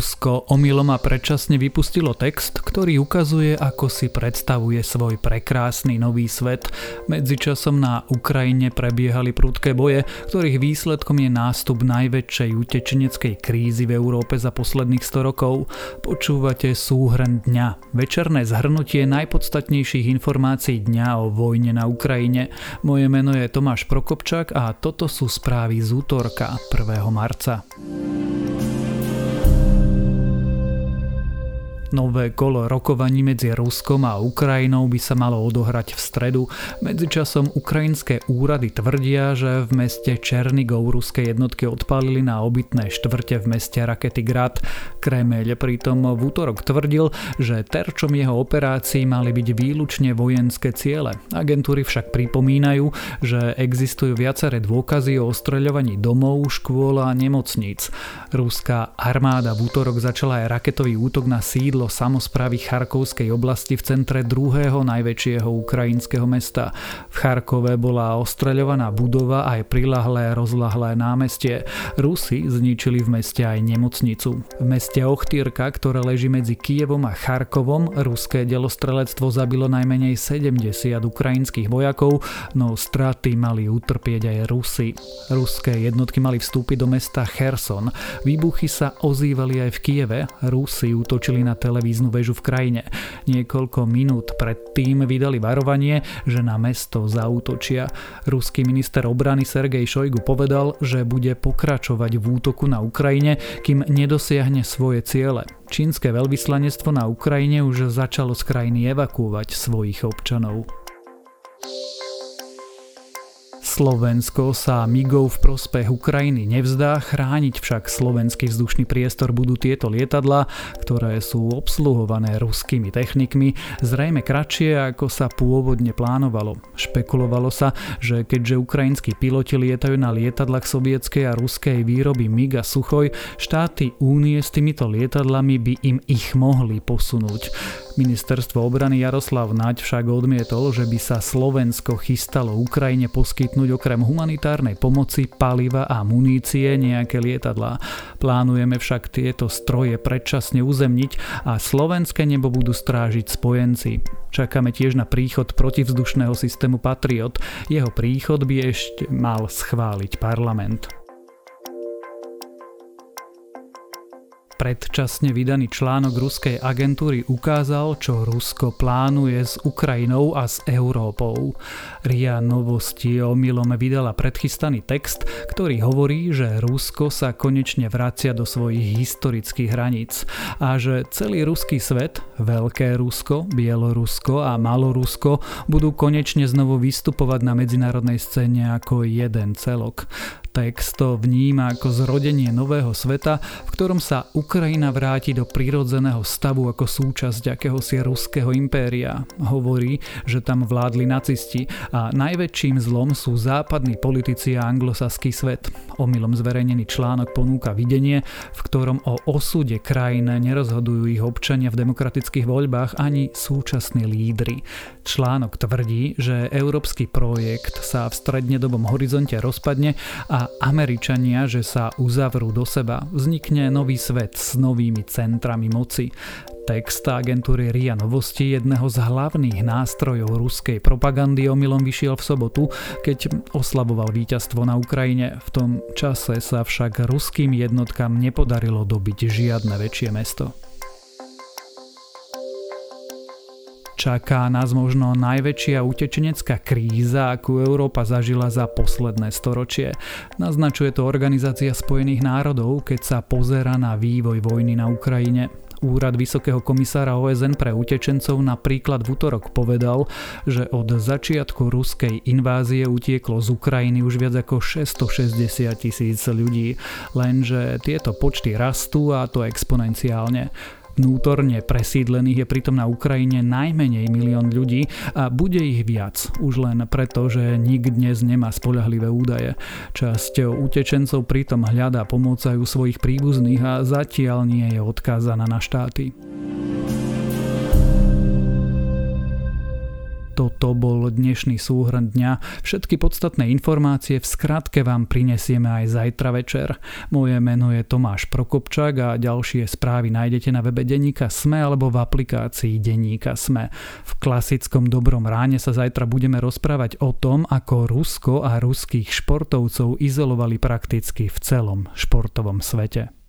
Rusko omylom a predčasne vypustilo text, ktorý ukazuje, ako si predstavuje svoj prekrásny nový svet. Medzičasom na Ukrajine prebiehali prudké boje, ktorých výsledkom je nástup najväčšej utečeneckej krízy v Európe za posledných 100 rokov. Počúvate Súhrn dňa, večerné zhrnutie najpodstatnejších informácií dňa o vojne na Ukrajine. Moje meno je Tomáš Prokopčák a toto sú správy z útorka 1. marca. Nové kolo rokovaní medzi Ruskom a Ukrajinou by sa malo odohrať v stredu. Medzičasom ukrajinské úrady tvrdia, že v meste Černigov ruské jednotky odpálili na obytné štvrte v meste rakety Grad. Kremeľ pritom v útorok tvrdil, že terčom jeho operácií mali byť výlučne vojenské ciele. Agentúry však pripomínajú, že existujú viaceré dôkazy o ostreľovaní domov, škôl a nemocníc. Ruská armáda v útorok začala aj raketový útok na sídlo samosprávy Charkovskej oblasti v centre druhého najväčšieho ukrajinského mesta. V Charkove bola ostreľovaná budova aj prilahlé rozlahlé námestie. Rusi zničili v meste aj nemocnicu. V meste Ochtyrka, ktoré leží medzi Kyjevom a Charkovom, ruské delostrelectvo zabilo najmenej 70 ukrajinských vojakov, no straty mali utrpieť aj Rusi. Ruské jednotky mali vstúpiť do mesta Kherson. Výbuchy sa ozývali aj v Kyjeve. Rusi útočili na televíznu väžu v krajine. Niekoľko minút predtým vydali varovanie, že na mesto zaútočia. Ruský minister obrany Sergej Šojgu povedal, že bude pokračovať v útoku na Ukrajine, kým nedosiahne svoje ciele. Čínske veľvyslanectvo na Ukrajine už začalo z krajiny evakuovať svojich občanov. Slovensko sa migov v prospech Ukrajiny nevzdá, chrániť však slovenský vzdušný priestor budú tieto lietadlá, ktoré sú obsluhované ruskými technikmi, zrejme kratšie ako sa pôvodne plánovalo. Špekulovalo sa, že keďže ukrajinskí piloti lietajú na lietadlách sovietskej a ruskej výroby MiG a Suchoj, štáty únie s týmito lietadlami by im ich mohli posunúť. Ministerstvo obrany Jaroslav Naď však odmietol, že by sa Slovensko chystalo Ukrajine poskytnúť okrem humanitárnej pomoci, paliva a munície nejaké lietadlá. Plánujeme však tieto stroje predčasne uzemniť a slovenské nebo budú strážiť spojenci. Čakáme tiež na príchod protivzdušného systému Patriot. Jeho príchod by ešte mal schváliť parlament. Predčasne vydaný článok ruskej agentúry ukázal, čo Rusko plánuje s Ukrajinou a s Európou. RIA Novosti omylom vydala predchystaný text, ktorý hovorí, že Rusko sa konečne vracia do svojich historických hraníc a že celý ruský svet, Veľké Rusko, Bielorusko a Malorusko budú konečne znovu vystupovať na medzinárodnej scéne ako jeden celok. Text to vníma ako zrodenie nového sveta, v ktorom sa Ukrajina vráti do prirodzeného stavu ako súčasť akéhosi ruského impéria. Hovorí, že tam vládli nacisti a najväčším zlom sú západní politici a anglosaský svet. Omylom zverejnený článok ponúka videnie, v ktorom o osude krajín nerozhodujú ich občania v demokratických voľbách ani súčasní lídri. Článok tvrdí, že európsky projekt sa v strednodobom horizonte rozpadne a Američania, že sa uzavrú do seba. Vznikne nový svet s novými centrami moci. Text agentúry RIA Novosti, jedného z hlavných nástrojov ruskej propagandy, omylom vyšiel v sobotu, keď oslaboval víťazstvo na Ukrajine. V tom čase sa však ruským jednotkám nepodarilo dobiť žiadne väčšie mesto. Čaká nás možno najväčšia utečenecká kríza, akú Európa zažila za posledné storočie. Naznačuje to Organizácia Spojených národov, keď sa pozerá na vývoj vojny na Ukrajine. Úrad Vysokého komisára OSN pre utečencov napríklad v útorok povedal, že od začiatku ruskej invázie utieklo z Ukrajiny už viac ako 660 000 ľudí. Lenže tieto počty rastú a to exponenciálne. Vnútorne presídlených je pritom na Ukrajine najmenej 1 000 000 ľudí a bude ich viac, už len preto, že nik dnes nemá spoľahlivé údaje. Časť utečencov pritom hľadá pomoc aj u svojich príbuzných a zatiaľ nie je odkázaná na štáty. Toto bol dnešný súhrn dňa. Všetky podstatné informácie v skratke vám prinesieme aj zajtra večer. Moje meno je Tomáš Prokopčák a ďalšie správy nájdete na webe Deníka Sme alebo v aplikácii Deníka Sme. V klasickom Dobrom ráne sa zajtra budeme rozprávať o tom, ako Rusko a ruských športovcov izolovali prakticky v celom športovom svete.